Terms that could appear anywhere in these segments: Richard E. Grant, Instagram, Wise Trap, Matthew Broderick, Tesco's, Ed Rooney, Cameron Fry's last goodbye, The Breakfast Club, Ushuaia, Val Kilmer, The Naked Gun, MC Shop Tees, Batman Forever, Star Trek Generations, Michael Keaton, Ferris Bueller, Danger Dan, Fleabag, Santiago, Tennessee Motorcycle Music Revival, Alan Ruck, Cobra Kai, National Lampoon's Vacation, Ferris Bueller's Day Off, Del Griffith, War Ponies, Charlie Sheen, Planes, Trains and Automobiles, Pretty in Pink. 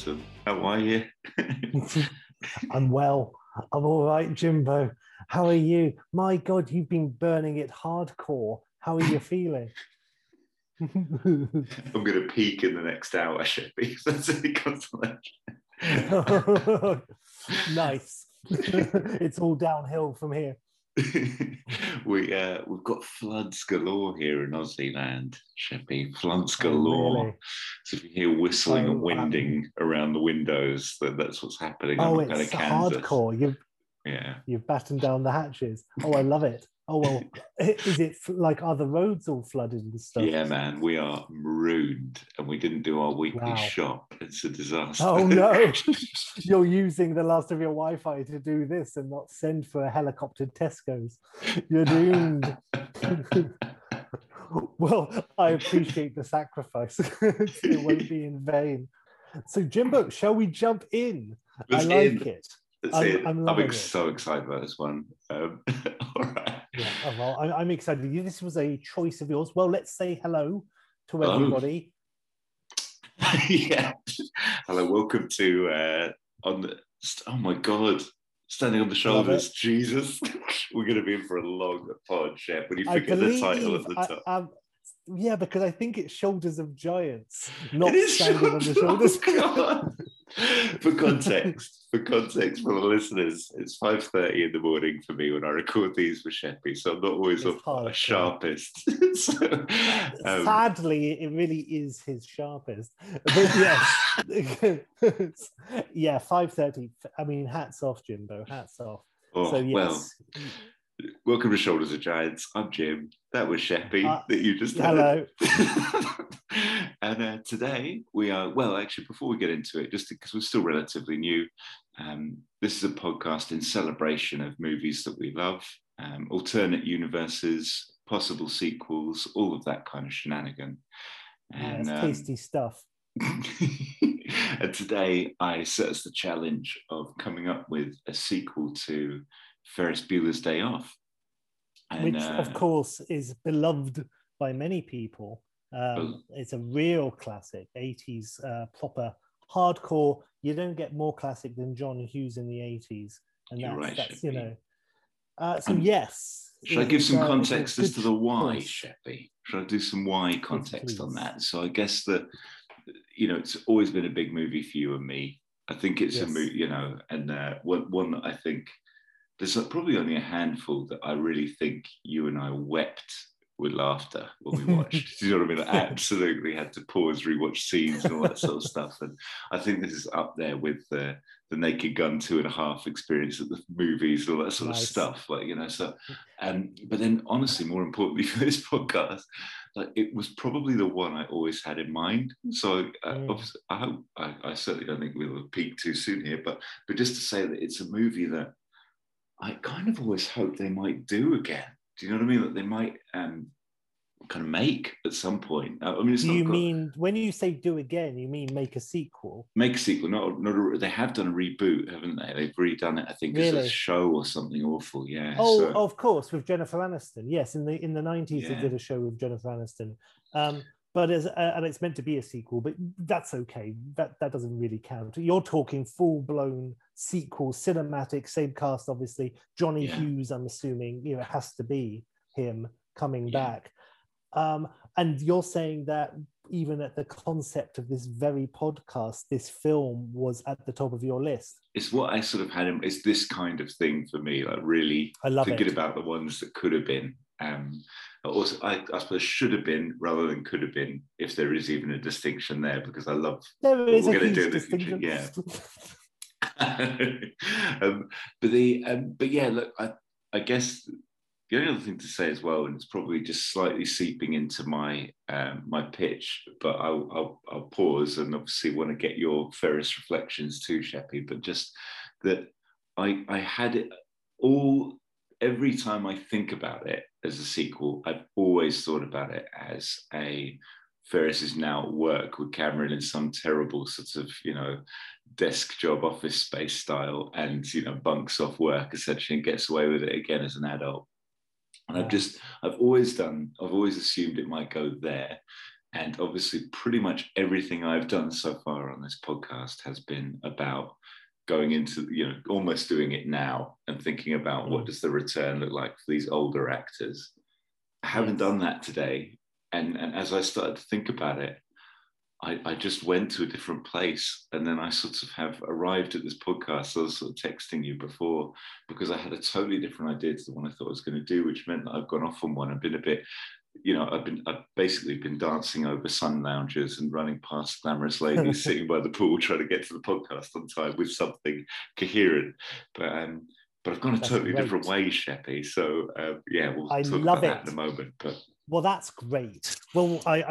Aniston. How are you? I'm well. I'm all right, Jimbo. How are you? My God, you've been burning it hardcore. How are you feeling? I'm going to peak in the next hour, Sheppy. That's any consolation. Nice. It's all downhill from here. We've got floods galore here in Aussie land, Sheppy. Floods galore. Oh, really? So if you hear whistling and winding around the windows, that's what's happening. Oh, it's hardcore. You've battened down the hatches. Oh, I love it. Oh, well, is it like, are the roads all flooded and stuff? Yeah, man, we are marooned and we didn't do our weekly shop. It's a disaster. Oh, no. You're using the last of your Wi-Fi to do this and not send for a helicopter Tesco's. You're doomed. Well, I appreciate the sacrifice. It won't be in vain. So, Jimbo, shall we jump in? I like it. I'm so excited about this one. All right. Yeah, well, I'm excited. This was a choice of yours. Well, let's say hello to everybody. Yeah. Hello, welcome to oh my God, Standing on the Shoulders. Jesus, we're going to be in for a long pod, Shep, when you forget the title at the top. Yeah, because I think it's Shoulders of Giants, not Standing on the Shoulders. Oh, For context for the listeners, it's 5:30 in the morning for me when I record these with Sheppy, so I'm not always the sharpest. So, sadly, it really is his sharpest. But yes, 5:30. I mean, hats off, Jimbo. Hats off. Oh, so yes. Well, welcome to Shoulders of Giants. I'm Jim. That was Sheppy that you just had. Hello. And today we are, well, actually, before we get into it, just because we're still relatively new, this is a podcast in celebration of movies that we love, alternate universes, possible sequels, all of that kind of shenanigan. And it's tasty stuff. And today I set us the challenge of coming up with a sequel to Ferris Bueller's Day Off. And, which, of course, is beloved by many people. It's a real classic, 80s, proper, hardcore. You don't get more classic than John Hughes in the 80s. And that's you know. Yes. Should I give some context as to the why, Sheppy? Should I do some why context on that? So I guess that, you know, it's always been a big movie for you and me. I think it's a movie, you know, and one that I think, there's probably only a handful that I really think you and I wept with laughter when we watched. Do you know what I mean? I absolutely had to pause, rewatch scenes and all that sort of stuff. And I think this is up there with the Naked Gun 2.5 experience at the movies and all that sort of stuff. Like, you know, so, but then honestly, more importantly for this podcast, like it was probably the one I always had in mind. So I certainly don't think we'll peak too soon here, but just to say that it's a movie that I kind of always hope they might do again. Do you know what I mean? That they might kind of make at some point. I mean, mean when you say do again, you mean make a sequel? Make a sequel. They have done a reboot, haven't they? They've redone it, I think, as a show or something awful. Yeah. Oh, of course, with Jennifer Aniston. Yes, in the 90s they did a show with Jennifer Aniston. But and it's meant to be a sequel, but that's okay. That doesn't really count. You're talking full-blown sequel, cinematic, same cast, obviously. Johnny Hughes, I'm assuming, you know, it has to be him coming back. And you're saying that even at the concept of this very podcast, this film was at the top of your list. It's what I sort of had. It's this kind of thing for me, like really thinking about the ones that could have been. Also, I suppose should have been rather than could have been, if there is even a distinction there, because I love there is what we're going to do in the future. Yeah. Look, I guess the only other thing to say as well, and it's probably just slightly seeping into my my pitch, but I'll pause and obviously want to get your Ferris reflections too, Sheppy. But just that I had it all. Every time I think about it as a sequel, I've always thought about it as a Ferris is now at work with Cameron in some terrible sort of, you know, desk job, office space style, and, you know, bunks off work essentially and gets away with it again as an adult. And I've always assumed it might go there. And obviously pretty much everything I've done so far on this podcast has been about going into, you know, almost doing it now and thinking about what does the return look like for these older actors. I haven't done that today. And as I started to think about it, I just went to a different place, and then I sort of have arrived at this podcast. I was sort of texting you before because I had a totally different idea to the one I thought I was going to do, which meant that I've gone off on one. I've been a bit, you know, I've basically been dancing over sun lounges and running past glamorous ladies sitting by the pool trying to get to the podcast on time with something coherent. But I've gone a totally different way, Sheppy. So yeah, we'll talk about that in a moment. But well, that's great. Well, I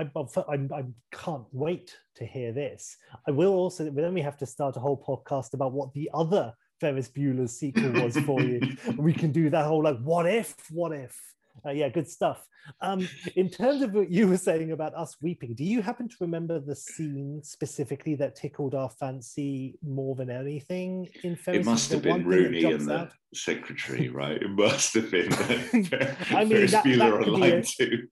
can't wait to hear this. I will also, then we have to start a whole podcast about what the other Ferris Bueller's sequel was for you. We can do that whole, like, what if? Yeah, good stuff. In terms of what you were saying about us weeping, do you happen to remember the scene specifically that tickled our fancy more than anything in Ferris? It must have been Rooney and the secretary, right? It must have been Ferris Bueller Online too.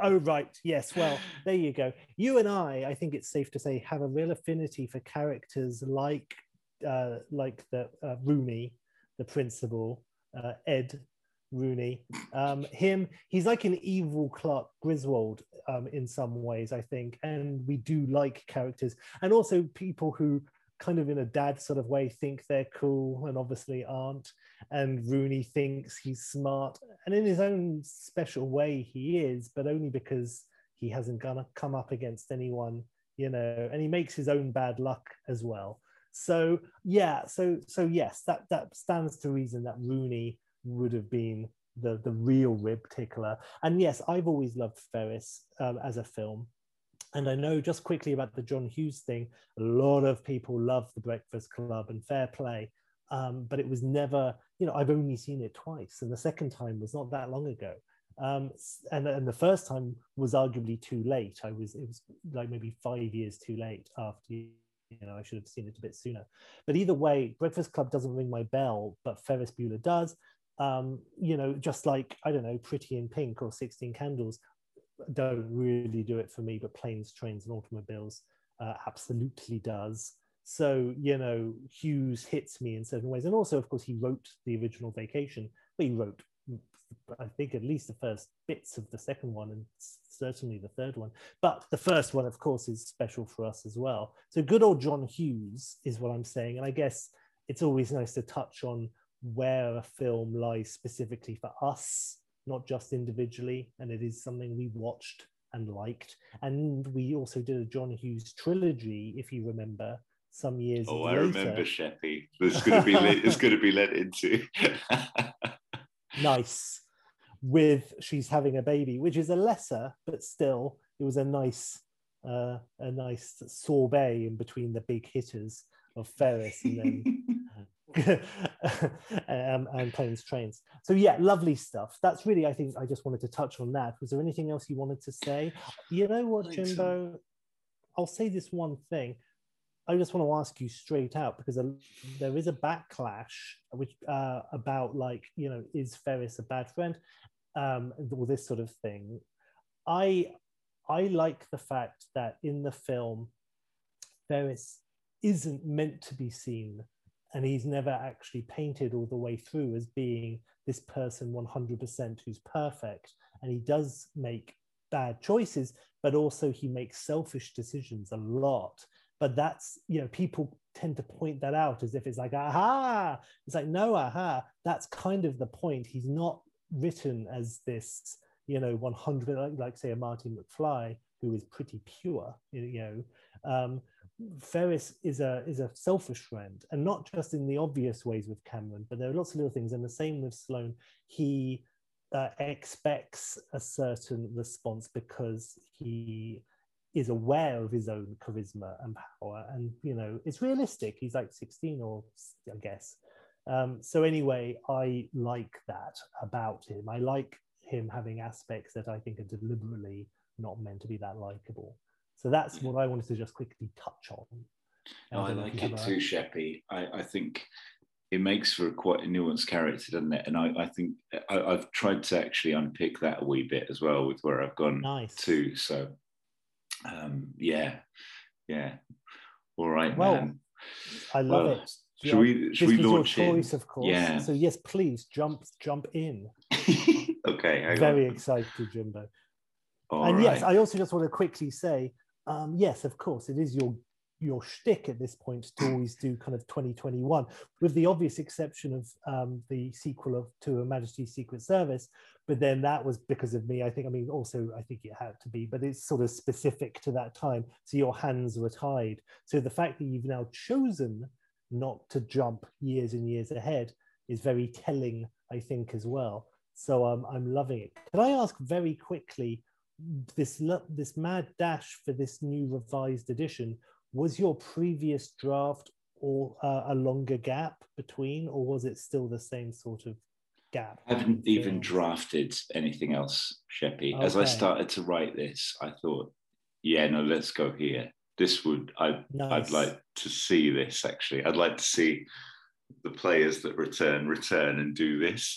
Oh, right. Yes. Well, there you go. You and I think it's safe to say, have a real affinity for characters like the Rooney, the principal, Ed Rooney. He's like an evil Clark Griswold in some ways, I think. And we do like characters, and also people who kind of in a dad sort of way think they're cool and obviously aren't. And Rooney thinks he's smart, and in his own special way he is, but only because he hasn't come up against anyone, you know, and he makes his own bad luck as well. So yeah, so yes, that stands to reason that Rooney would have been the real rib tickler. And yes, I've always loved Ferris as a film. And I know, just quickly about the John Hughes thing, a lot of people love The Breakfast Club, and fair play, but it was never, you know, I've only seen it twice, and the second time was not that long ago. And the first time was arguably too late. It was like maybe 5 years too late after, you know, I should have seen it a bit sooner. But either way, Breakfast Club doesn't ring my bell, but Ferris Bueller does. You know, just like, I don't know, Pretty in Pink or 16 Candles don't really do it for me, but Planes, Trains and Automobiles absolutely does. So, you know, Hughes hits me in certain ways. And also, of course, he wrote the original Vacation, but he wrote, I think, at least the first bits of the second one, and certainly the third one. But the first one, of course, is special for us as well. So good old John Hughes is what I'm saying. And I guess it's always nice to touch on where a film lies specifically for us, not just individually. And it is something we watched and liked. And we also did a John Hughes trilogy, if you remember, some years ago. Oh, I remember, Sheppy. It's going to be led into. Nice. With She's Having a Baby, which is a lesser, but still, it was a nice sorbet in between the big hitters of Ferris and then and Planes, Trains. So yeah, lovely stuff. That's really, I think, I just wanted to touch on that. Was there anything else you wanted to say? You know what, Jimbo? So, I'll say this one thing. I just want to ask you straight out, because there is a backlash which about, like, you know, is Ferris a bad friend, or this sort of thing. I like the fact that in the film, Ferris isn't meant to be seen, and he's never actually painted all the way through as being this person 100% who's perfect. And he does make bad choices, but also he makes selfish decisions a lot. But that's, you know, people tend to point that out as if it's like, aha. It's like, no, aha. That's kind of the point. He's not written as this, you know, 100, like say a Marty McFly, who is pretty pure, you know. Ferris is a selfish friend, and not just in the obvious ways with Cameron, but there are lots of little things, and the same with Sloane. He expects a certain response because he is aware of his own charisma and power, and, you know, it's realistic. He's like 16, or I guess. So anyway, I like that about him. I like him having aspects that I think are deliberately not meant to be that likable. So that's what I wanted to just quickly touch on. No, I like it too, Sheppy. I think it makes for quite a nuanced character, doesn't it? And I think I've tried to actually unpick that a wee bit as well with where I've gone to. So Yeah. All right. Well, man. I love it. Should we? Should we launch your choice, in? Of course. Yeah. So yes, please jump in. Okay. Very excited, Jimbo. Yes, I also just want to quickly say, yes, of course, it is your shtick at this point to always do kind of 2021, with the obvious exception of the sequel to Her Majesty's Secret Service. But then that was because of me, I think. I mean, also, I think it had to be, but it's sort of specific to that time. So your hands were tied. So the fact that you've now chosen not to jump years and years ahead is very telling, I think, as well. So I'm loving it. Can I ask very quickly, this mad dash for this new revised edition, was your previous draft or a longer gap between, or was it still the same sort of gap? I haven't even drafted anything else, Sheppy. Okay. As I started to write this, I thought, yeah, no, let's go here. I'd like to see this, actually. I'd like to see the players that return and do this.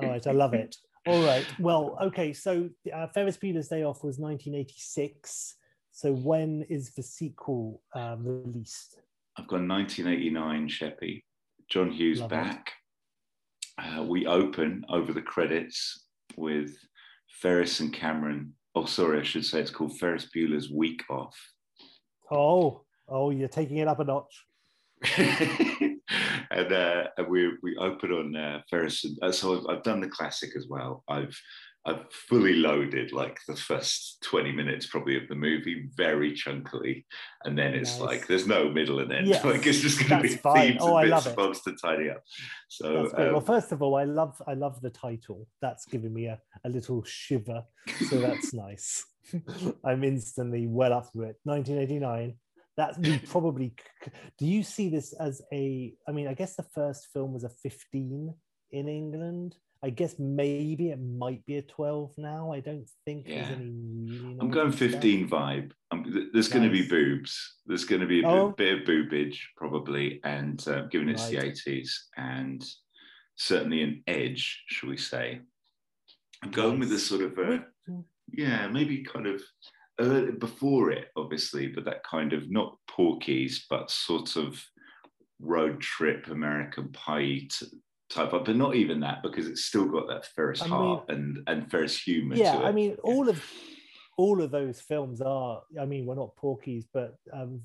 All right, I love it. All right, well, okay, so Ferris Bueller's Day Off was 1986. So when is the sequel released? I've got 1989, Sheppy. John Hughes love back. We open over the credits with Ferris and Cameron. Oh, sorry, I should say it's called Ferris Bueller's Week Off. Oh, you're taking it up a notch. And we open on Ferris, and so I've done the classic as well. I've fully loaded like the first 20 minutes probably of the movie very chunkily, and then it's like there's no middle and end. Yes. Like it's just going to be themes and bits and bobs to tidy up. So well, first of all, I love the title. That's giving me a little shiver. So that's nice. I'm instantly well up for it. 1989. That we probably, do you see this as I guess the first film was a 15 in England. I guess maybe it might be a 12 now. I don't think there's any really. I'm going 15 there. Vibe. There's going to be boobs. There's going to be a bit of boobage probably. And given it's the 80s and certainly an edge, shall we say. I'm going with a sort of, maybe kind of, before it, obviously, but that kind of not Porky's, but sort of road trip American Pie type up, but not even that, because it's still got that Ferris heart and Ferris humour. Yeah, to it. I mean, all of those films are. I mean, we're not Porky's, but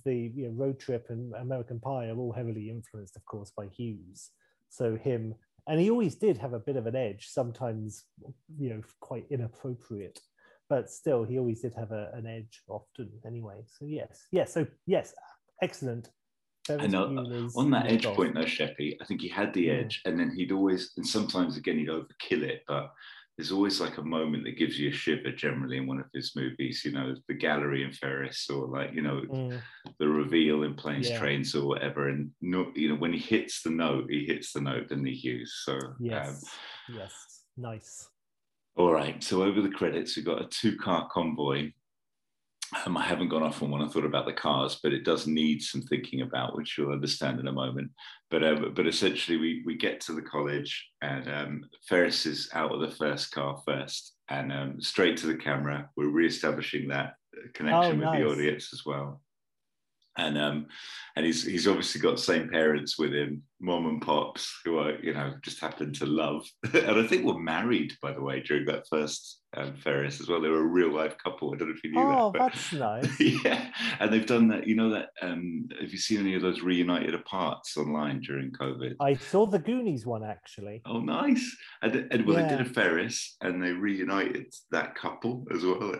the road trip and American Pie are all heavily influenced, of course, by Hughes. So him, and he always did have a bit of an edge, sometimes quite inappropriate. But still, he always did have an edge often anyway. So yes, excellent. I know, on that edge point though, Sheppy, I think he had the edge and then he'd always, and sometimes again, he'd overkill it, but there's always like a moment that gives you a shiver generally in one of his movies, the gallery in Ferris or the reveal in Planes, Trains or whatever. And when he hits the note, then he Hughes. So yes, nice. All right, so over the credits, we've got a two-car convoy. I haven't gone off on one. I thought about the cars, but it does need some thinking about, which you'll understand in a moment. But essentially, we get to the college, and Ferris is out of the first car first, and straight to the camera. We're reestablishing that connection with the audience as well. And he's obviously got the same parents with him, mom and pops, who are just happen to love, and I think were married, by the way, during that first Ferris as well. They were a real life couple. I don't know if you knew that. Oh, that's nice. Yeah, and they've done that. Have you seen any of those reunited aparts online during COVID? I saw the Goonies one actually. Oh, nice. They did a Ferris, and they reunited that couple as well.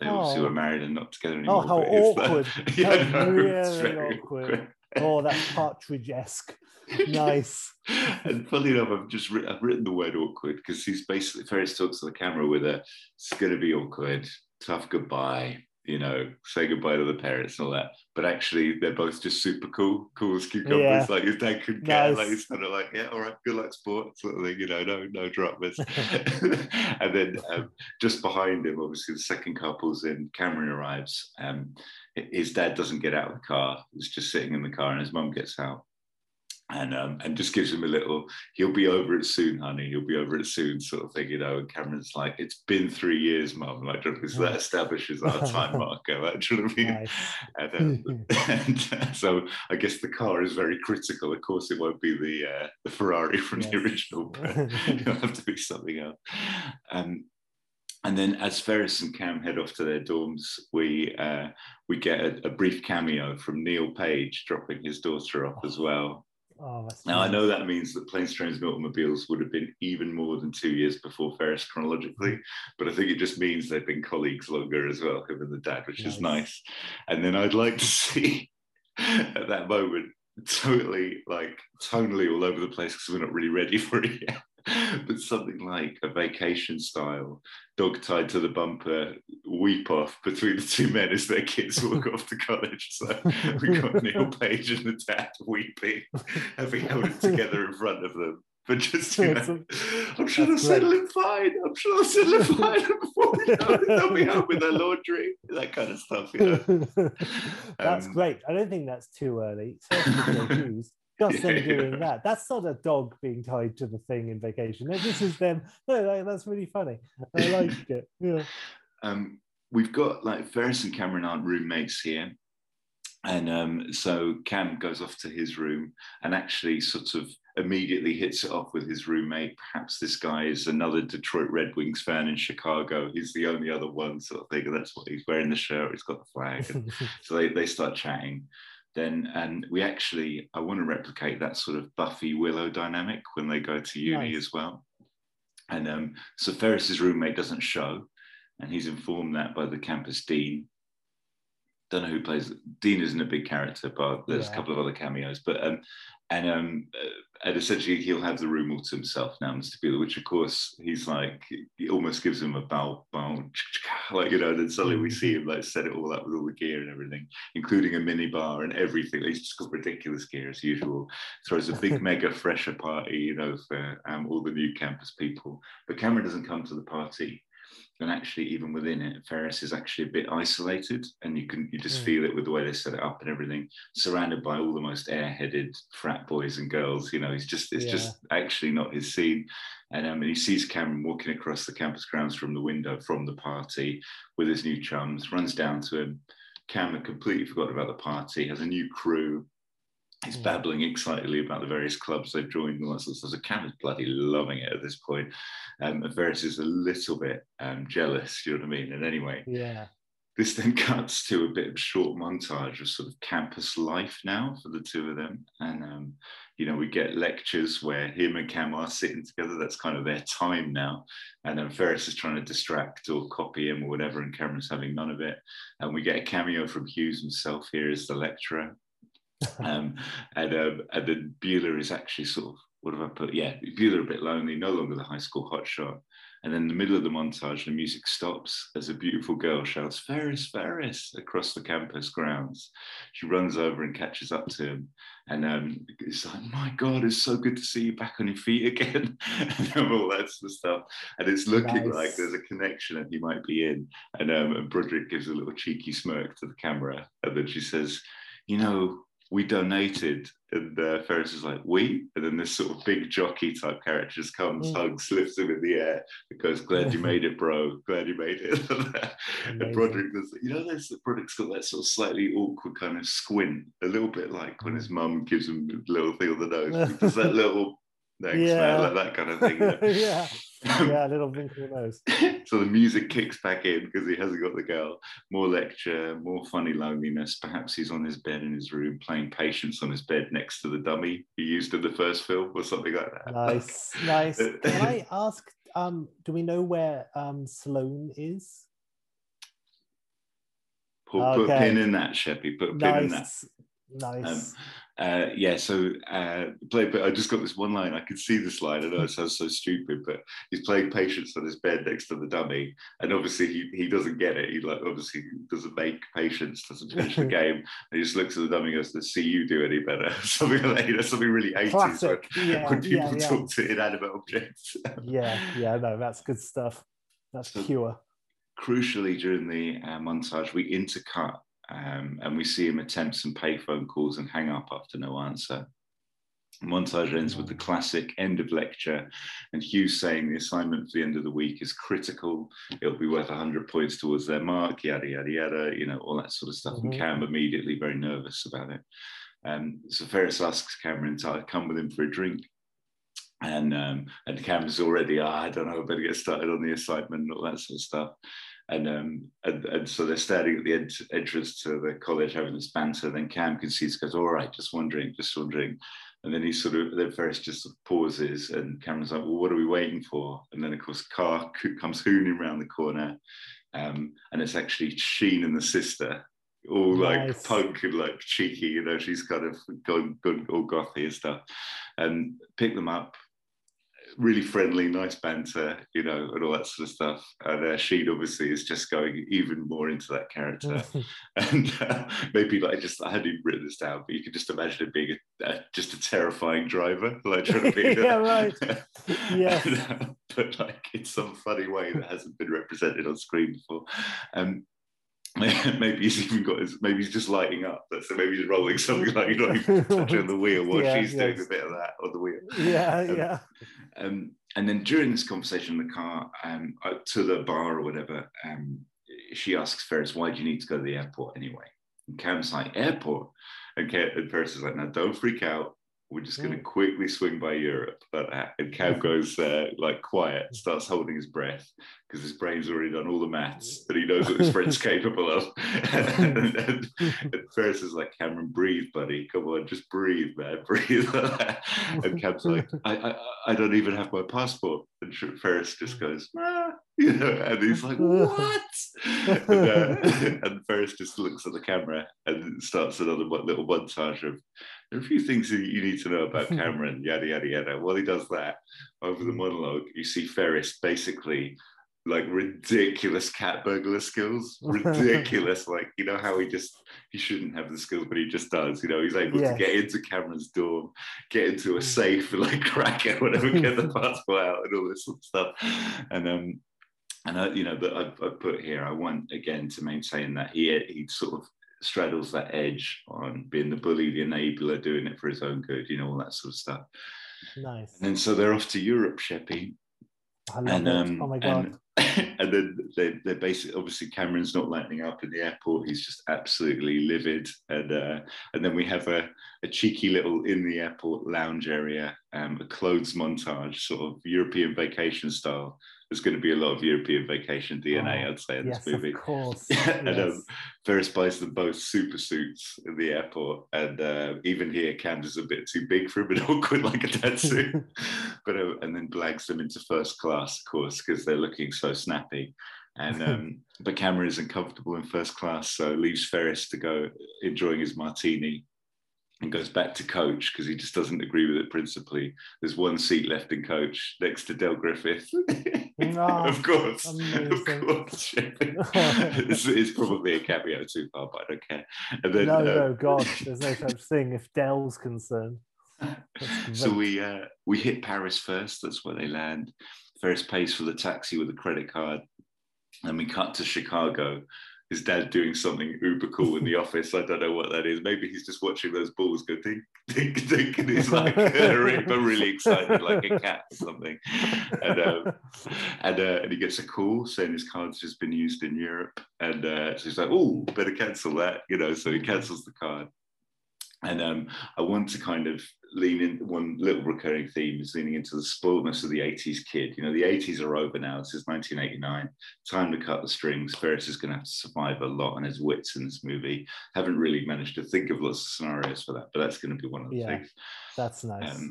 They obviously were married and not together anymore. Oh, how awkward! Really awkward. Oh, that's Partridge-esque. Nice. And funny enough, I've written the word awkward because he's basically, Ferris talks to the camera with it's going to be awkward, tough goodbye, say goodbye to the parents and all that. But actually, they're both just super cool as cucumbers. Yeah. Like his dad couldn't care. Nice. Like he's kind of like, yeah, all right, good luck, sport, sort of thing. No dramas. And then just behind him, obviously, the second car pulls in. Cameron arrives. His dad doesn't get out of the car. He's just sitting in the car, and his mum gets out. And just gives him a little, he'll be over it soon, honey. He'll be over it soon, sort of thing, you know. And Cameron's like, it's been 3 years, Mum. Like, because that establishes our time marker. Actually, nice. And so I guess the car is very critical. Of course, it won't be the Ferrari from the original. But it'll have to be something else. And then as Ferris and Cam head off to their dorms, we get a brief cameo from Neil Page dropping his daughter off as well. Oh, now, nice. I know that means that Planes, Trains and Automobiles would have been even more than 2 years before Ferris chronologically, but I think it just means they've been colleagues longer as well, him and the dad, which is nice. And then I'd like to see at that moment, totally, like, tonally all over the place because we're not really ready for it yet. But something like a Vacation style, dog tied to the bumper, weep off between the two men as their kids walk off to college. So we've got Neil Page and the dad weeping, having held it together in front of them. But just, you know, I'm sure they'll settle in fine. I'm sure they'll settle in fine before we know it. They'll be home with their laundry, that kind of stuff, you know. That's great. I don't think that's too early. Just them doing that. That's not a dog being tied to the thing in Vacation. This is them. No, like, that's really funny. I like it. Yeah. We've got, like, Ferris and Cameron aren't roommates here. And so Cam goes off to his room and actually sort of immediately hits it off with his roommate. Perhaps this guy is another Detroit Red Wings fan in Chicago. He's the only other one, sort of thing. And that's what he's wearing, the shirt. He's got the flag. And so they start chatting. Then, and we actually, I want to replicate that sort of Buffy Willow dynamic when they go to uni as well. And so Ferris's roommate doesn't show, and he's informed that by the campus dean. Don't know who plays. Dean isn't a big character, but there's a couple of other cameos. But and essentially he'll have the room all to himself now, Mr. Bueller, which of course he's like, it almost gives him a bow, like, you know. And then suddenly we see him like set it all up with all the gear and everything, including a mini bar and everything. He's just got ridiculous gear as usual. So it's a big mega fresher party, you know, for all the new campus people. But Cameron doesn't come to the party. And actually, even within it, Ferris is actually a bit isolated, and you just feel it with the way they set it up and everything. Surrounded by all the most airheaded frat boys and girls, you know, it's just actually not his scene. And he sees Cameron walking across the campus grounds from the window from the party with his new chums. Runs down to him. Cameron completely forgot about the party. Has a new crew. He's babbling excitedly about the various clubs they've joined and all that sort of stuff. So Cam is bloody loving it at this point. And Ferris is a little bit jealous, you know what I mean? And anyway, this then cuts to a bit of a short montage of sort of campus life now for the two of them. And, you know, we get lectures where him and Cam are sitting together. That's kind of their time now. And then Ferris is trying to distract or copy him or whatever, and Cameron's having none of it. And we get a cameo from Hughes himself here as the lecturer. And then Bueller is actually sort of, what have I put? Yeah, Bueller a bit lonely, no longer the high school hotshot. And then in the middle of the montage, the music stops as a beautiful girl shouts, "Ferris, Ferris," across the campus grounds. She runs over and catches up to him. And it's like, "My God, it's so good to see you back on your feet again." And all that sort of stuff. And it's looking like there's a connection that he might be in. And Broderick gives a little cheeky smirk to the camera. And then she says, "You know, we donated," and Ferris is like, "We?" And then this sort of big jockey type character just comes, hugs, lifts him in the air, and goes, "Glad you made it, bro. Glad you made it." And Broderick does, you know, Broderick's got that sort of slightly awkward kind of squint, a little bit like when his mum gives him a little thing on the nose. He does that little, like that kind of thing. Yeah, a little wrinkle nose. So the music kicks back in because he hasn't got the girl. More lecture, more funny loneliness. Perhaps he's on his bed in his room playing Patience on his bed next to the dummy he used in the first film or something like that. Nice. Can I ask, do we know where Sloane is? Put a pin in that, Sheppy. Put a pin in that. Nice. But I just got this one line. I could see this line. I know it sounds so stupid, but he's playing Patience on his bed next to the dummy, and obviously he doesn't get it. He obviously doesn't make Patience, doesn't finish the game, and he just looks at the dummy and goes, "Let's see you do any better." Something like that, you know, something really 80s when people talk to inanimate objects. No, that's good stuff. That's pure. Crucially, during the montage, we intercut. And we see him attempt some payphone calls and hang up after no answer. The montage ends with the classic end of lecture and Hughes saying the assignment for the end of the week is critical. It'll be worth 100 points towards their mark, yada, yada, yada, you know, all that sort of stuff. Mm-hmm. And Cam immediately very nervous about it. So Ferris asks Cameron to come with him for a drink. And Cam's already, I don't know, better get started on the assignment and all that sort of stuff. And so they're standing at the entrance to the college having this banter. Then Cam concedes, goes, all right, just wondering. And then Ferris just sort of pauses and Cameron's like, well, what are we waiting for? And then, of course, car comes hooning around the corner. And it's actually Sheen and the sister, all nice. Like punk and like cheeky, you know, she's kind of gone all gothy and stuff. And pick them up. Really friendly, nice banter, you know, and all that sort of stuff. And Sheen obviously is just going even more into that character. And maybe like I hadn't even written this down, but you could just imagine it being just a terrifying driver, like trying to be. Yeah, right. Yeah. But like in some funny way that hasn't been represented on screen before. Maybe he's even got his, maybe he's just lighting up. So maybe he's rolling something like you're not even touching the wheel while she's doing a bit of that on the wheel. Yeah, yeah. And then during this conversation in the car, to the bar or whatever, she asks Ferris, why do you need to go to the airport anyway? And Cam's like, airport? And Ferris is like, now don't freak out. We're just going to quickly swing by Europe. And Cam goes like quiet, starts holding his breath because his brain's already done all the maths and he knows what his friend's capable of. and Ferris is like, Cameron, breathe, buddy. Come on, just breathe, man, breathe. And Cam's like, I don't even have my passport. And Ferris just goes, ah, you know, and he's like, what? And Ferris just looks at the camera and starts another little montage of, there are a few things that you need to know about Cameron, yada, yada, yada. While he does that, over the monologue, you see Ferris basically like ridiculous cat burglar skills, ridiculous, like, you know how he shouldn't have the skills, but he just does, you know, he's able to get into Cameron's dorm, get into a safe and like crack it, whatever, get the passport out and all this sort of stuff. And I put here, I want again to maintain that he sort of straddles that edge on being the bully, the enabler, doing it for his own good, you know, all that sort of stuff. Nice. And so they're off to Europe, Sheppy. I love it. Oh my God. And then they're basically, obviously Cameron's not lighting up in the airport. He's just absolutely livid. And then we have a cheeky little in the airport lounge area, a clothes montage, sort of European vacation style. There's going to be a lot of European vacation DNA, I'd say, in this movie. Of course. And Ferris buys them both super suits in the airport. And even here, Cam is a bit too big for him and awkward like a dad suit. And then blags them into first class, of course, because they're looking so snappy. And but Cameron isn't comfortable in first class, so leaves Ferris to go enjoying his martini. And goes back to coach because he just doesn't agree with it principally. There's one seat left in coach next to Del Griffith. Of course. It's probably a cameo too far, but I don't care. And then, no, God, there's no such thing if Del's concerned. So we hit Paris first. That's where they land. Ferris pays for the taxi with a credit card, and we cut to Chicago. His dad doing something uber cool in the office. I don't know what that is. Maybe he's just watching those balls go ding, ding, ding, and he's like really excited, like a cat or something. And he gets a call saying his card's just been used in Europe. And so he's like, oh, better cancel that, you know. So he cancels the card. And I want to kind of lean in, one little recurring theme is leaning into the spoiltness of the 80s kid. You know, the 80s are over now. This is 1989. Time to cut the strings. Ferris is going to have to survive a lot on his wits in this movie. Haven't really managed to think of lots of scenarios for that, but that's going to be one of the things. That's nice.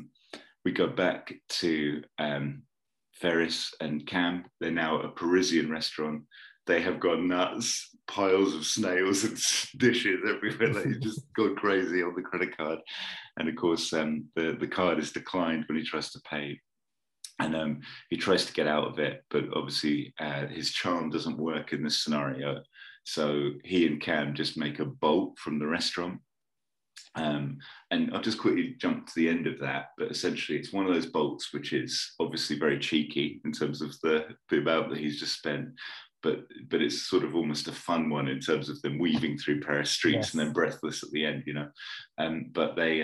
We go back to Ferris and Cam. They're now at a Parisian restaurant. They have gone nuts, piles of snails and dishes everywhere. They've just gone crazy on the credit card. And of course, the card is declined when he tries to pay. And he tries to get out of it, but obviously his charm doesn't work in this scenario. So he and Cam just make a bolt from the restaurant. And I'll just quickly jump to the end of that, but essentially it's one of those bolts which is obviously very cheeky in terms of the amount that he's just spent. But it's sort of almost a fun one in terms of them weaving through Paris streets and then breathless at the end, you know. But they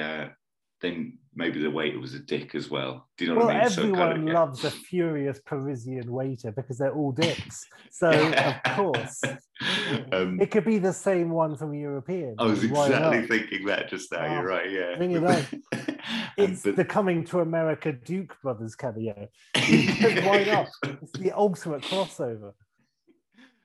then maybe the waiter was a dick as well. Do you know what I mean? Everyone loves a furious Parisian waiter because they're all dicks. So, of course. It could be the same one from European. I was exactly thinking that just now. You're right, yeah. I mean, you're right. It's the Coming to America Duke Brothers cameo. Why not? It's the ultimate crossover.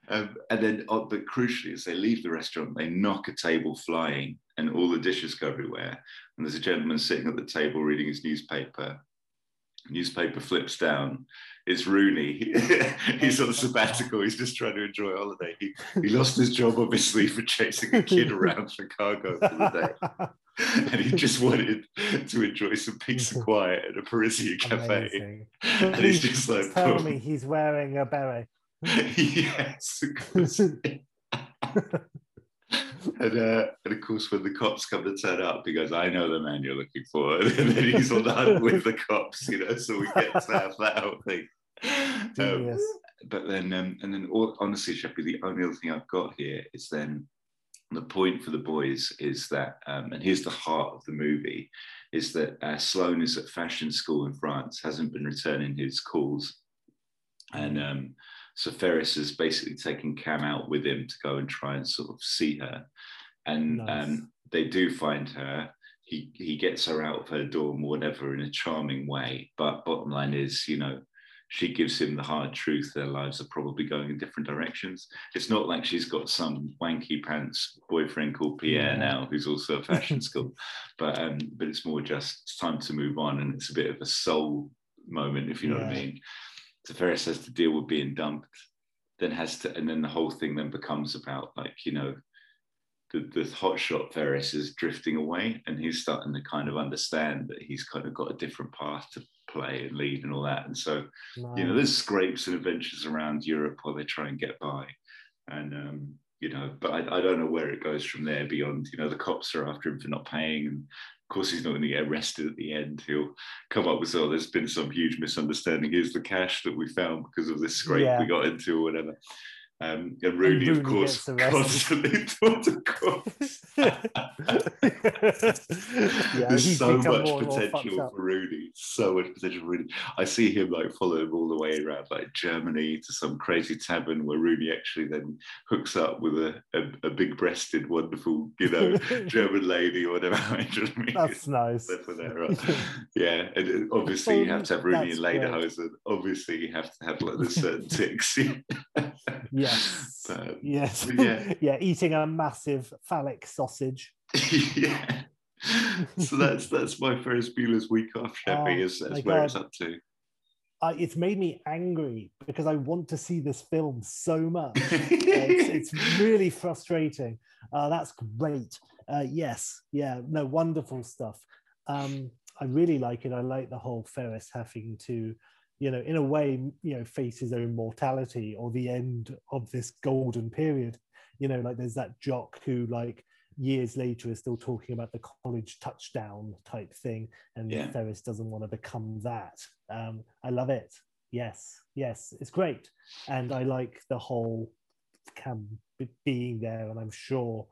And then, but crucially, as they leave the restaurant, they knock a table flying and all the dishes go everywhere. And there's a gentleman sitting at the table reading his newspaper. The newspaper flips down. It's Rooney. He's on sabbatical. He's just trying to enjoy a holiday. He lost his job, obviously, for chasing a kid around Chicago for the day. And he just wanted to enjoy some peace and quiet at a Parisian cafe. And he's just like... Tell me he's wearing a beret. Yes, of course. And of course, when the cops come to turn up, he goes, "I know the man you're looking for," and then he's on the hunt with the cops, you know. So we get to have that whole thing. But then, and then, honestly, Sheppy, the only other thing I've got here is then the point for the boys is that, and here's the heart of the movie, is that Sloane is at fashion school in France, hasn't been returning his calls, and so Ferris is basically taking Cam out with him to go and try and sort of see her. And nice. They do find her. He gets her out of her dorm or whatever in a charming way. But bottom line is, you know, she gives him the hard truth. Their lives are probably going in different directions. It's not like she's got some wanky pants boyfriend called Pierre now, who's also a fashion school. But it's more just it's time to move on. And it's a bit of a soul moment, if you know what I mean. So Ferris has to deal with being dumped, then has to, and then the whole thing then becomes about, like, you know, the hotshot Ferris is drifting away, and he's starting to kind of understand that he's kind of got a different path to play and lead and all that. And so, you know, there's scrapes and adventures around Europe while they try and get by. And, you know, but I don't know where it goes from there beyond, you know, the cops are after him for not paying, and of course, he's not going to get arrested at the end. He'll come up with, oh, there's been some huge misunderstanding. Here's the cash that we found because of this scrape we got into or whatever. And Rooney, of course, constantly thought of course. There's so much potential for Rooney. So much potential for Rooney. I see him, like, follow him all the way around, like, Germany to some crazy tavern where Rooney actually then hooks up with a big-breasted, wonderful, you know, German lady or whatever. That's nice. Yeah, and obviously you have to have Rooney in lederhosen. Obviously you have to have, like, the certain tics. Yes. Yes. Yeah. Eating a massive phallic sausage. Yeah. So that's my Ferris Bueller's Week Off, Sheppy, is where it's up to. It's made me angry because I want to see this film so much. It's really frustrating. That's great. Yes. Yeah. No. Wonderful stuff. I really like it. I like the whole Ferris having to, you know, in a way, you know, face his own mortality or the end of this golden period. You know, like there's that jock who, like, years later is still talking about the college touchdown type thing, and Ferris doesn't want to become that. I love it. Yes, it's great. And I like the whole Cam being there, and I'm sure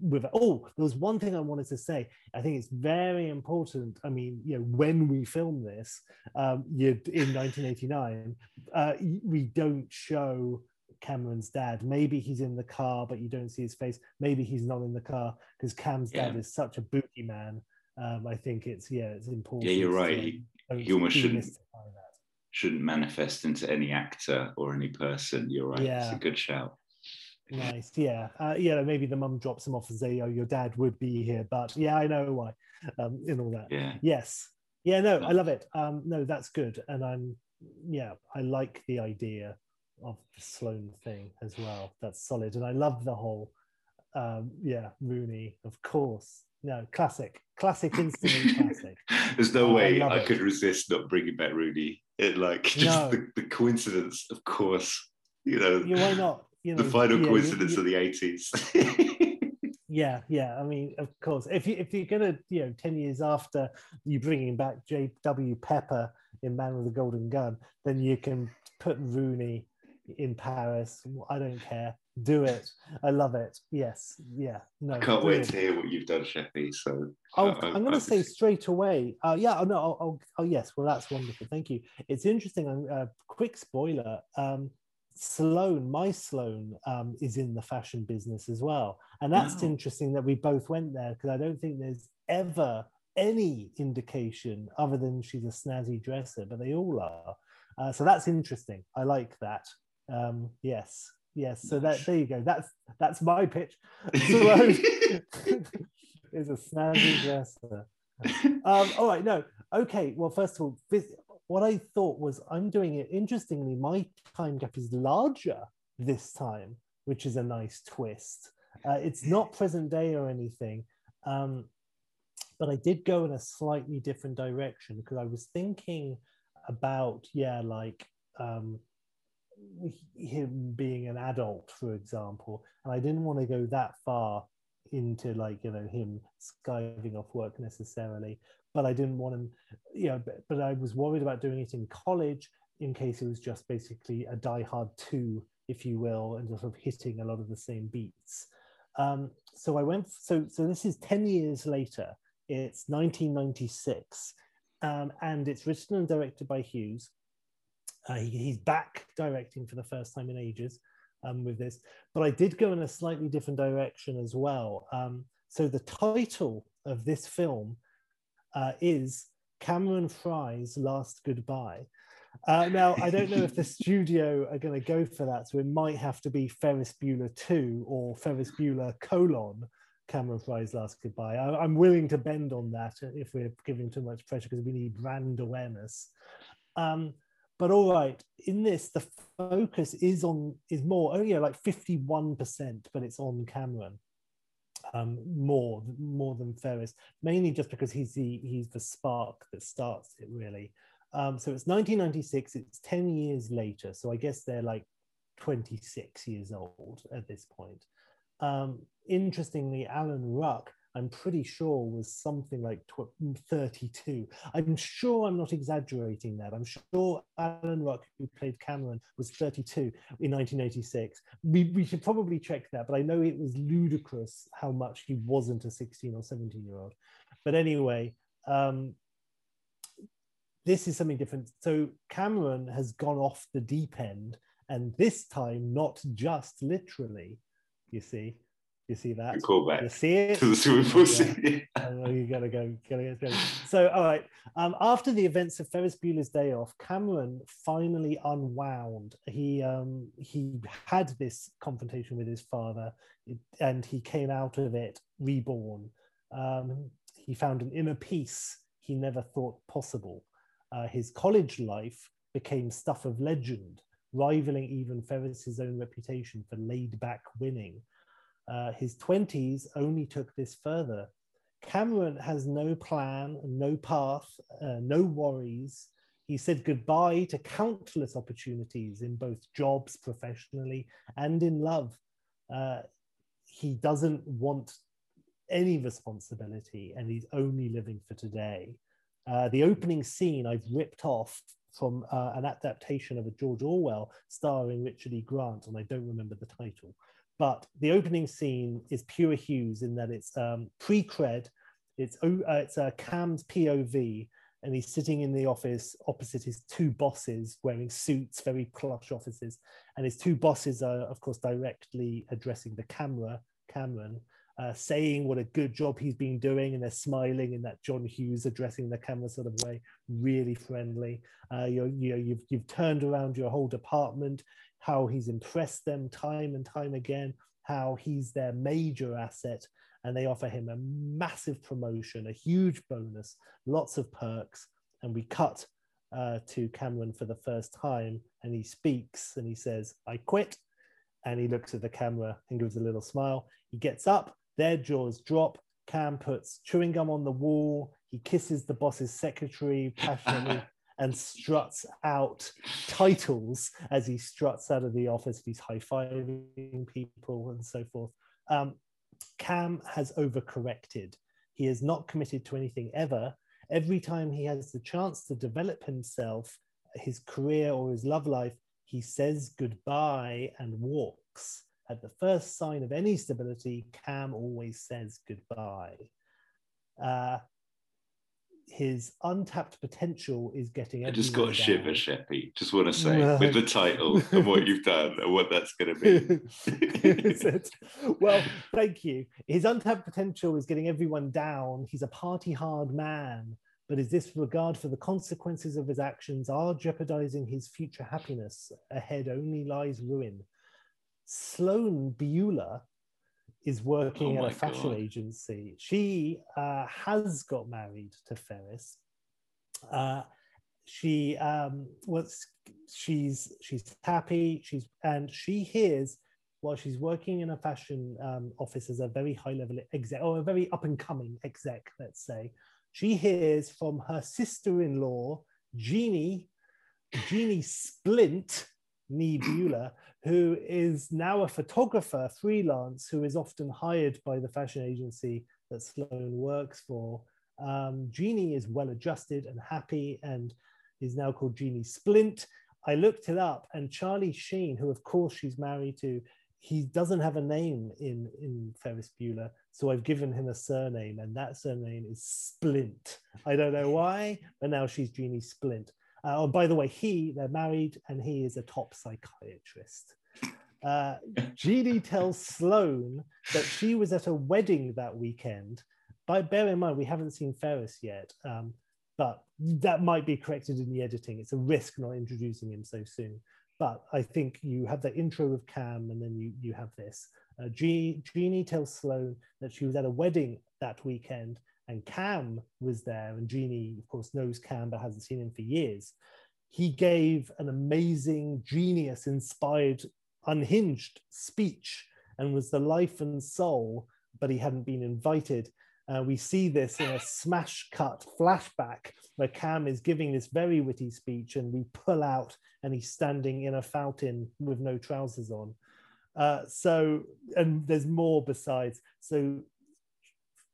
with there was one thing I wanted to say. I think it's very important. I mean, you know, when we film this in 1989, we don't show Cameron's dad. Maybe he's in the car, but you don't see his face. Maybe he's not in the car because Cam's dad is such a booty man. I think it's important. Yeah, you're right. He almost shouldn't manifest into any actor or any person. You're right. Yeah. It's a good shout. Nice, yeah. Maybe the mum drops him off and say, your dad would be here, but I know why, and all that. Yeah. Yes. Yeah, no, I love it. No, that's good. And I like the idea of the Sloane thing as well. That's solid. And I love the whole, Rooney, of course. No, classic, instantly classic. There's no way I could resist not bringing back Rooney. The coincidence, of course. You know. Yeah, why not? You know, the final coincidence of the 80s. I mean, of course, if you're gonna, 10 years after you bringing back J.W. Pepper in Man with the Golden Gun, then you can put Rooney in Paris. I don't care. Do it. I love it. Yes. Yeah. No. I can't wait to hear what you've done, Sheppy. So I'm going to say straight away. Yes. Well, that's wonderful. Thank you. It's interesting. Quick spoiler. My Sloane, is in the fashion business as well. And that's interesting that we both went there, because I don't think there's ever any indication other than she's a snazzy dresser, but they all are. So that's interesting. I like that. Yes. So there you go. That's my pitch. Sloane is a snazzy dresser. All right. No. Okay. Well, first of all, what I thought was, I'm doing it. Interestingly, my time gap is larger this time, which is a nice twist. It's not present day or anything, but I did go in a slightly different direction, because I was thinking about, him being an adult, for example, and I didn't want to go that far into him skiving off work necessarily. But I didn't want him, but I was worried about doing it in college, in case it was just basically a Die Hard 2, if you will, and just sort of hitting a lot of the same beats. So this is 10 years later. It's 1996, and it's written and directed by Hughes. He's back directing for the first time in ages with this, but I did go in a slightly different direction as well. So the title of this film is Cameron Fry's Last Goodbye. Now, I don't know if the studio are going to go for that, so it might have to be Ferris Bueller 2 or Ferris Bueller : Cameron Fry's Last Goodbye. I'm willing to bend on that if we're giving too much pressure, because we need brand awareness. But all right, in this, the focus is more, 51%, but it's on Cameron. More than Ferris, mainly just because he's the spark that starts it, really. So it's 1996, it's 10 years later, so I guess they're 26 years old at this point. Interestingly, Alan Ruck, I'm pretty sure, was something 32. I'm sure I'm not exaggerating that. I'm sure Alan Ruck, who played Cameron, was 32 in 1986. We should probably check that, but I know it was ludicrous how much he wasn't a 16 or 17-year-old. But anyway, this is something different. So Cameron has gone off the deep end, and this time not just literally, you see. You see that? You see it? To the swimming pool scene. You gotta go. So, all right. After the events of Ferris Bueller's Day Off, Cameron finally unwound. He had this confrontation with his father, and he came out of it reborn. He found an inner peace he never thought possible. His college life became stuff of legend, rivaling even Ferris's own reputation for laid-back winning. His 20s only took this further. Cameron has no plan, no path, no worries. He said goodbye to countless opportunities in both jobs, professionally, and in love. He doesn't want any responsibility, and he's only living for today. The opening scene I've ripped off from an adaptation of a George Orwell starring Richard E. Grant, and I don't remember the title. But the opening scene is pure Hughes in that it's pre-cred, it's Cam's POV, and he's sitting in the office opposite his two bosses wearing suits, very plush offices. And his two bosses are, of course, directly addressing the camera, Cameron, saying what a good job he's been doing, and they're smiling in that John Hughes addressing the camera sort of way, really friendly. You've turned around your whole department, how he's impressed them time and time again, how he's their major asset, and they offer him a massive promotion, a huge bonus, lots of perks. And we cut to Cameron for the first time, and he speaks and he says, "I quit." And he looks at the camera and gives a little smile. He gets up, their jaws drop. Cam puts chewing gum on the wall. He kisses the boss's secretary passionately. And struts out titles as he struts out of the office. He's high-fiving people and so forth. Cam has overcorrected. He has not committed to anything ever. Every time he has the chance to develop himself, his career or his love life, he says goodbye and walks. At the first sign of any stability, Cam always says goodbye. His untapped potential is getting. I just got a shiver, Sheppy. Just want to say, with the title and what you've done and what that's going to be. Well, thank you. His untapped potential is getting everyone down. He's a party hard man, but his disregard for the consequences of his actions are jeopardizing his future happiness. Ahead only lies ruin. Sloane Bueller is working at a fashion agency. She has got married to Ferris. She's happy. She hears, while she's working in a fashion office as a very high level exec, or a very up and coming exec, let's say, she hears from her sister-in-law, Jeannie Splint, Nee Bueller, who is now a photographer freelance who is often hired by the fashion agency that Sloane works for. Jeannie is well adjusted and happy and is now called Jeannie Splint. I looked it up, and Charlie Sheen, who of course she's married to, he doesn't have a name in Ferris Bueller, so I've given him a surname, and that surname is Splint. I don't know why, but now she's Jeannie Splint. Oh, by the way, they're married, and he is a top psychiatrist. Jeannie tells Sloane that she was at a wedding that weekend. But bear in mind, we haven't seen Ferris yet, but that might be corrected in the editing. It's a risk not introducing him so soon. But I think you have the intro of Cam, and then you have this. Jeannie tells Sloane that she was at a wedding that weekend, and Cam was there, and Jeannie, of course, knows Cam but hasn't seen him for years. He gave an amazing, genius-inspired, unhinged speech and was the life and soul, but he hadn't been invited. We see this in a smash-cut flashback where Cam is giving this very witty speech, and we pull out, and he's standing in a fountain with no trousers on. And there's more besides. So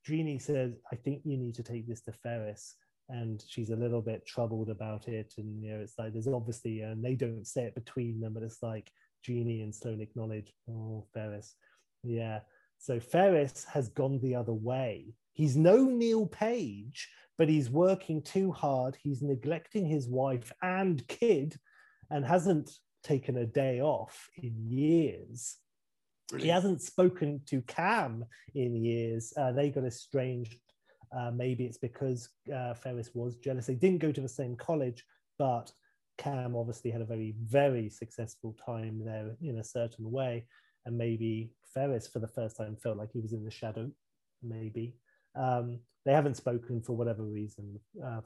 Jeannie says, I think you need to take this to Ferris. And she's a little bit troubled about it. And, you know, it's like, there's obviously, and they don't say it between them, but it's like Jeannie and Sloane acknowledge, oh, Ferris. Yeah. So Ferris has gone the other way. He's no Neil Page, but he's working too hard. He's neglecting his wife and kid and hasn't taken a day off in years. Brilliant. He hasn't spoken to Cam in years. They got estranged. Maybe it's because Ferris was jealous. They didn't go to the same college, but Cam obviously had a very, very successful time there in a certain way. And maybe Ferris, for the first time, felt like he was in the shadow, maybe. They haven't spoken for whatever reason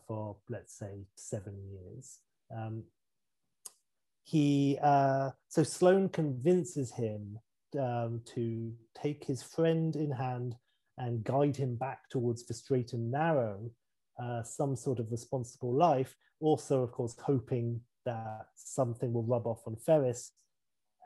for, let's say, 7 years. So Sloane convinces him to take his friend in hand and guide him back towards the straight and narrow, some sort of responsible life. Also, of course, hoping that something will rub off on Ferris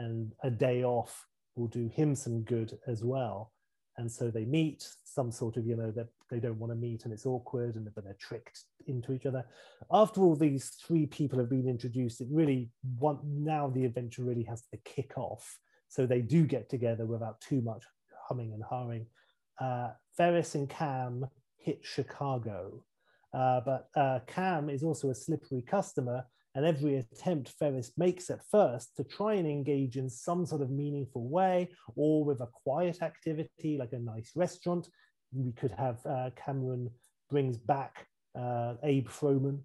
and a day off will do him some good as well. And so they meet, some sort of, you know, that they don't want to meet and it's awkward, and but they're tricked into each other. After all these three people have been introduced, now the adventure really has to kick off. So they do get together without too much humming and hawing. Ferris and Cam hit Chicago, but Cam is also a slippery customer, and every attempt Ferris makes at first to try and engage in some sort of meaningful way, or with a quiet activity like a nice restaurant. We could have Cameron brings back Abe Froman.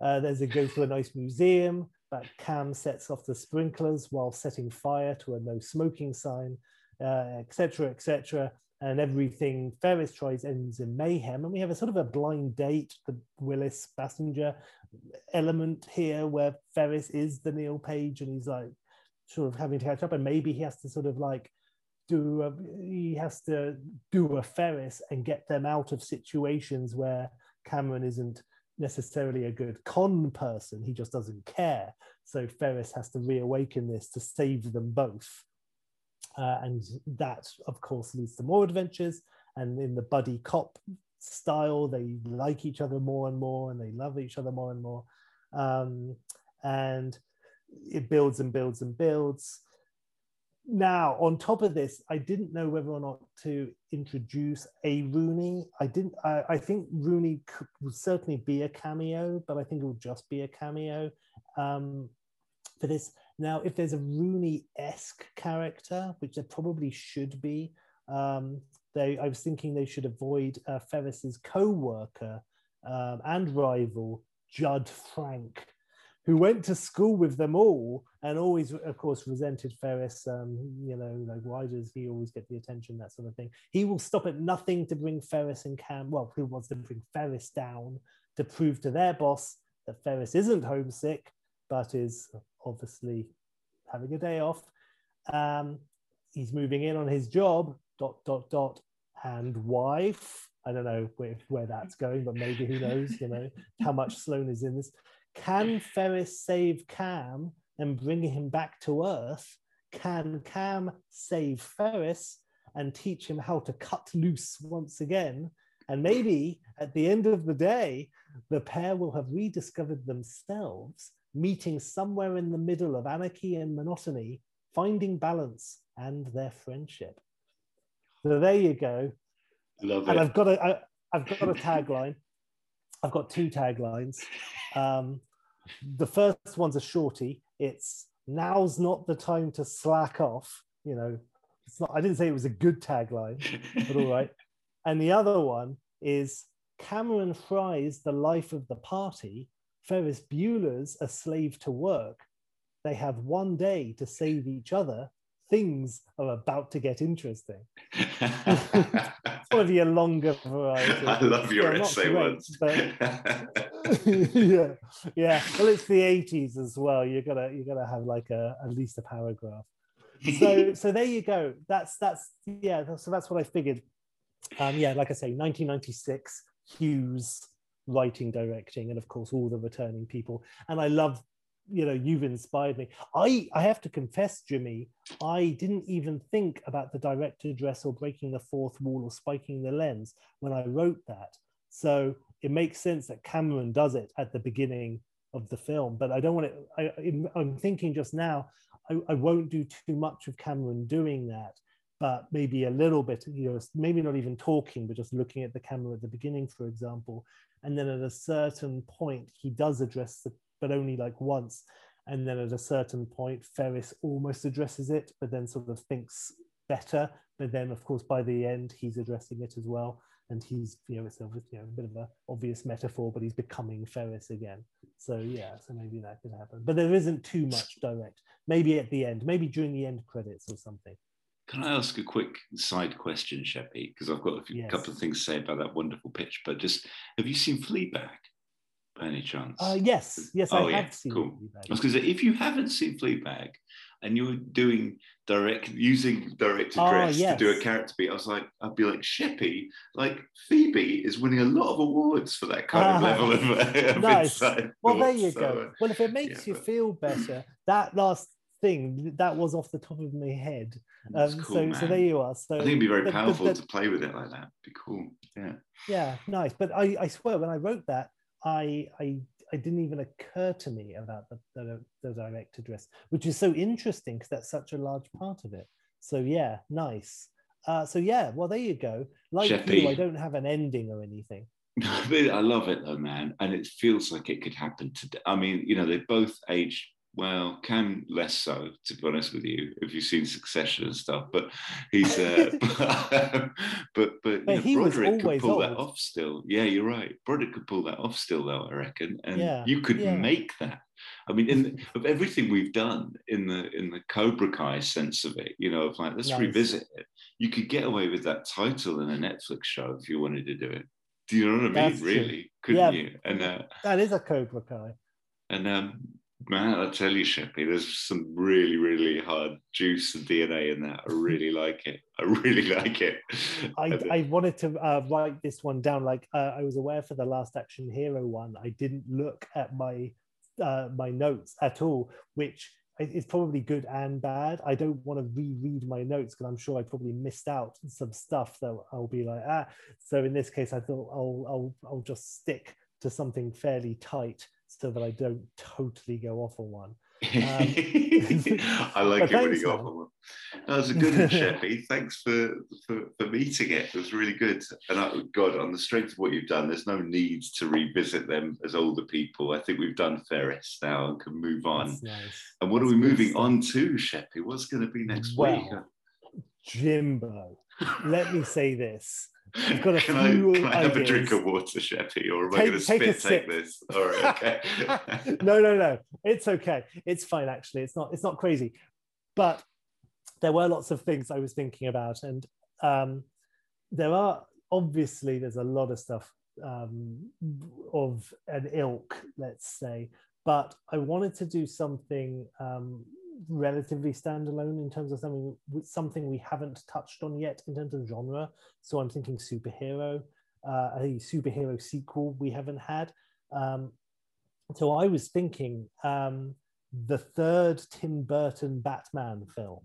There's a go to a nice museum. But Cam sets off the sprinklers while setting fire to a no smoking sign, etc., etc. And everything Ferris tries ends in mayhem. And we have a sort of a blind date, the Willis passenger element here, where Ferris is the Neil Page, and he's like sort of having to catch up. And maybe he has to sort of like do a Ferris and get them out of situations where Cameron isn't necessarily a good con person. He just doesn't care. So Ferris has to reawaken this to save them both. And that, of course, leads to more adventures. And in the buddy cop style, they like each other more and more, and they love each other more and more. And it builds and builds and builds. Now, on top of this, I didn't know whether or not to introduce a Rooney. I think Rooney would certainly be a cameo, but I think it would just be a cameo for this. Now, if there's a Rooney-esque character, which there probably should be, I was thinking they should avoid Ferris's co-worker and rival, Judd Frank, who went to school with them all and always, of course, resented Ferris, you know, like, why does he always get the attention, that sort of thing. He will stop at nothing to bring Ferris and Cam, well, he wants to bring Ferris down to prove to their boss that Ferris isn't homesick, but is obviously having a day off. He's moving in on his job, ... and wife. I don't know where that's going, but maybe, who knows, you know, how much Sloane is in this. Can Ferris save Cam and bring him back to Earth? Can Cam save Ferris and teach him how to cut loose once again? And maybe at the end of the day, the pair will have rediscovered themselves, meeting somewhere in the middle of anarchy and monotony, finding balance and their friendship. So there you go. Love it. And I've got a tagline. I've got two taglines. The first one's a shorty. It's now's not the time to slack off. You know, it's not, I didn't say it was a good tagline, but all right. And the other one is Cameron Fry's The Life of the Party. Ferris Bueller's A Slave to Work. They have one day to save each other. Things are about to get interesting. It's one of your longer varieties. I love your essay ones. Yeah, yeah. Well, it's the 80s as well. You're gonna have like at least a paragraph. So there you go. That's what I figured. Yeah, like I say, 1996, Hughes writing, directing, and of course all the returning people. And I love. You know, you've inspired me. I have to confess, Jimmy, I didn't even think about the director address or breaking the fourth wall or spiking the lens when I wrote that. So it makes sense that Cameron does it at the beginning of the film, but I don't want it. I'm thinking just now, I won't do too much of Cameron doing that, but maybe a little bit, you know, maybe not even talking, but just looking at the camera at the beginning, for example. And then at a certain point, he does address the, but only like once. And then at a certain point, Ferris almost addresses it, but then sort of thinks better. But then, of course, by the end, he's addressing it as well. And he's, you know, it's a, you know, a bit of an obvious metaphor, but he's becoming Ferris again. So yeah, so maybe that could happen. But there isn't too much direct. Maybe at the end, maybe during the end credits or something. Can I ask a quick side question, Sheppy? Because I've got a couple of things to say about that wonderful pitch, but just, have you seen Fleabag? By any chance? Yes, I have seen. Cool. Fleabag. I was going to say, if you haven't seen Fleabag and you're doing using direct address to do a character beat, I'd be like Sheppy, like Phoebe is winning a lot of awards for that kind of level of nice. Insight. Well, there you go. Well, if it makes you feel better, that last thing that was off the top of my head. Cool, so there you are. So I think it'd be very powerful to play with it like that. It'd be cool. Yeah. Yeah, nice. But I swear, when I wrote that, I didn't even occur to me about the direct address, which is so interesting because that's such a large part of it. So yeah, nice. So yeah, well, there you go. Like Sheppy. You, I don't have an ending or anything. I love it though, man. And it feels like it could happen today. I mean, you know, they both aged well, Cam less so, to be honest with you, if you've seen Succession and stuff, but he's but you know, Broderick could pull that off still. Yeah, you're right. Broderick could pull that off still, though, I reckon. And you could make that. I mean, of everything we've done in the Cobra Kai sense of it, you know, of like, let's revisit it. You could get away with that title in a Netflix show if you wanted to do it. Do you know what I mean? That's really, true. Couldn't you? And that is a Cobra Kai. And man, I tell you, Sheppy, there's some really, really hard juice and DNA in that. I really like it. I wanted to write this one down. Like, I was aware for the Last Action Hero one, I didn't look at my notes at all, which is probably good and bad. I don't want to reread my notes because I'm sure I probably missed out some stuff that I'll be like, ah. So in this case, I thought I'll just stick to something fairly tight, so that I don't totally go off on one. I like it when you got one. That was a good one, Sheppy. Thanks for meeting it. It was really good. And I, God, on the strength of what you've done, there's no need to revisit them as older people. I think we've done Ferris now and can move on. That's nice. And what are we moving on to, Sheppy? What's going to be next week? Jimbo, let me say this. You've got a can I have a drink of water, Sheppy, or am I going to take this? All right, okay. No. It's okay. It's fine, actually. It's not crazy. But there were lots of things I was thinking about, and there are obviously there's a lot of stuff of an ilk, let's say. But I wanted to do something relatively standalone in terms of something we haven't touched on yet in terms of genre. So I'm thinking superhero, a superhero sequel we haven't had. So I was thinking the third Tim Burton Batman film,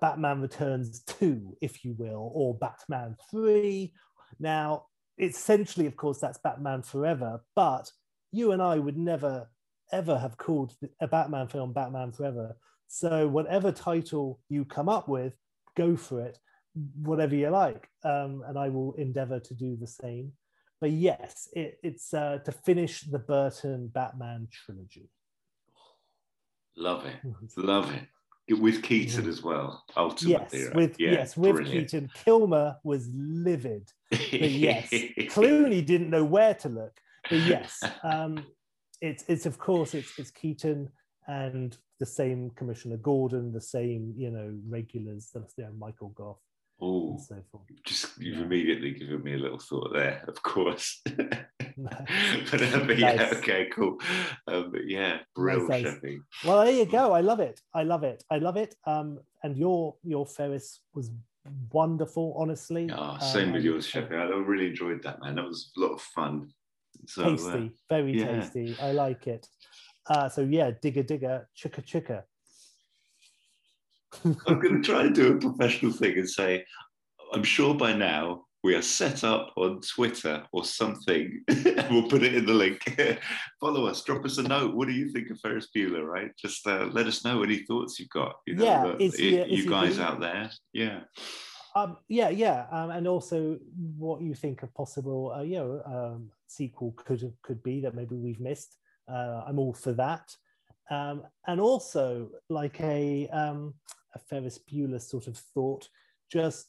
Batman Returns 2, if you will, or Batman 3. Now, essentially, of course, that's Batman Forever, but you and I would never ever have called a Batman film Batman Forever. So whatever title you come up with, go for it, whatever you like. And I will endeavor to do the same. But yes, it's to finish the Burton Batman trilogy. Love it, love it. With Keaton as well, ultimately. Yes, right? With Keaton. Kilmer was livid, but yes. Clooney didn't know where to look, but yes. It's Keaton and the same Commissioner Gordon, the same regulars, Michael Gough, and so forth. You've immediately given me a little thought there, of course. Nice. Okay, cool. Brilliant. Nice. Well, there you go. I love it. And your Ferris was wonderful, honestly. Same with yours, Sheppy. I really enjoyed that, man. That was a lot of fun. So, tasty, very tasty. I like it. Digger, chicka. I'm going to try and do a professional thing and say, I'm sure by now we are set up on Twitter or something. We'll put it in the link. Follow us, drop us a note. What do you think of Ferris Bueller, right? Just let us know any thoughts you've got. You guys out there. Yeah. And also what you think a possible sequel could be that maybe we've missed. I'm all for that. And also like a Ferris Bueller sort of thought, just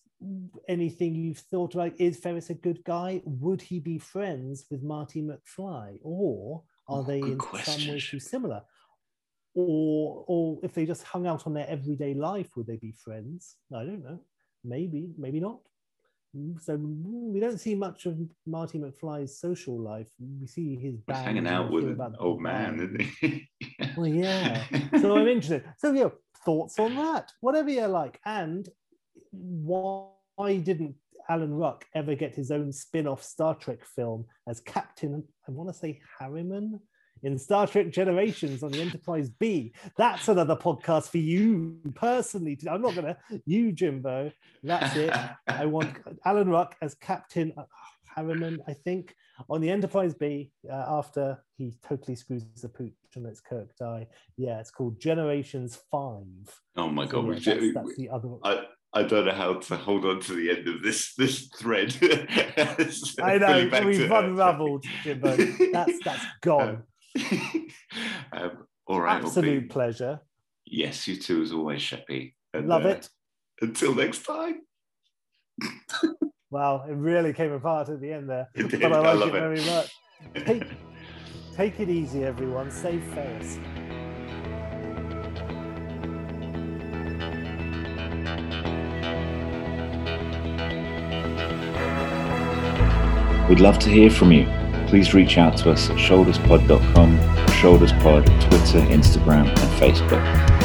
anything you've thought about. Is Ferris a good guy? Would he be friends with Marty McFly? Or are they in some ways too similar? Or if they just hung out on their everyday life, would they be friends? I don't know. Maybe not. So we don't see much of Marty McFly's social life. We see his band. He's hanging out with an old man, isn't he? Well, yeah. So I'm interested. So thoughts on that? Whatever you like. And why didn't Alan Ruck ever get his own spin-off Star Trek film as Captain? I want to say Harriman in Star Trek Generations on the Enterprise B. That's another podcast for you personally. I'm not going to, Jimbo, that's it. I want Alan Ruck as Captain Harriman, I think, on the Enterprise B after he totally screws the pooch and lets Kirk die. Yeah, it's called Generations 5. Oh my God. That's the other one. I don't know how to hold on to the end of this thread. I know, we've unraveled, Jimbo. That's gone. All right, absolute pleasure. Yes, you too, as always, Sheppy. Love it. Until next time. Wow, it really came apart at the end there. It did. But I like it very much. Take it easy, everyone. Save Ferris. We'd love to hear from you. Please reach out to us at shoulderspod.com, shoulderspod, Twitter, Instagram, and Facebook.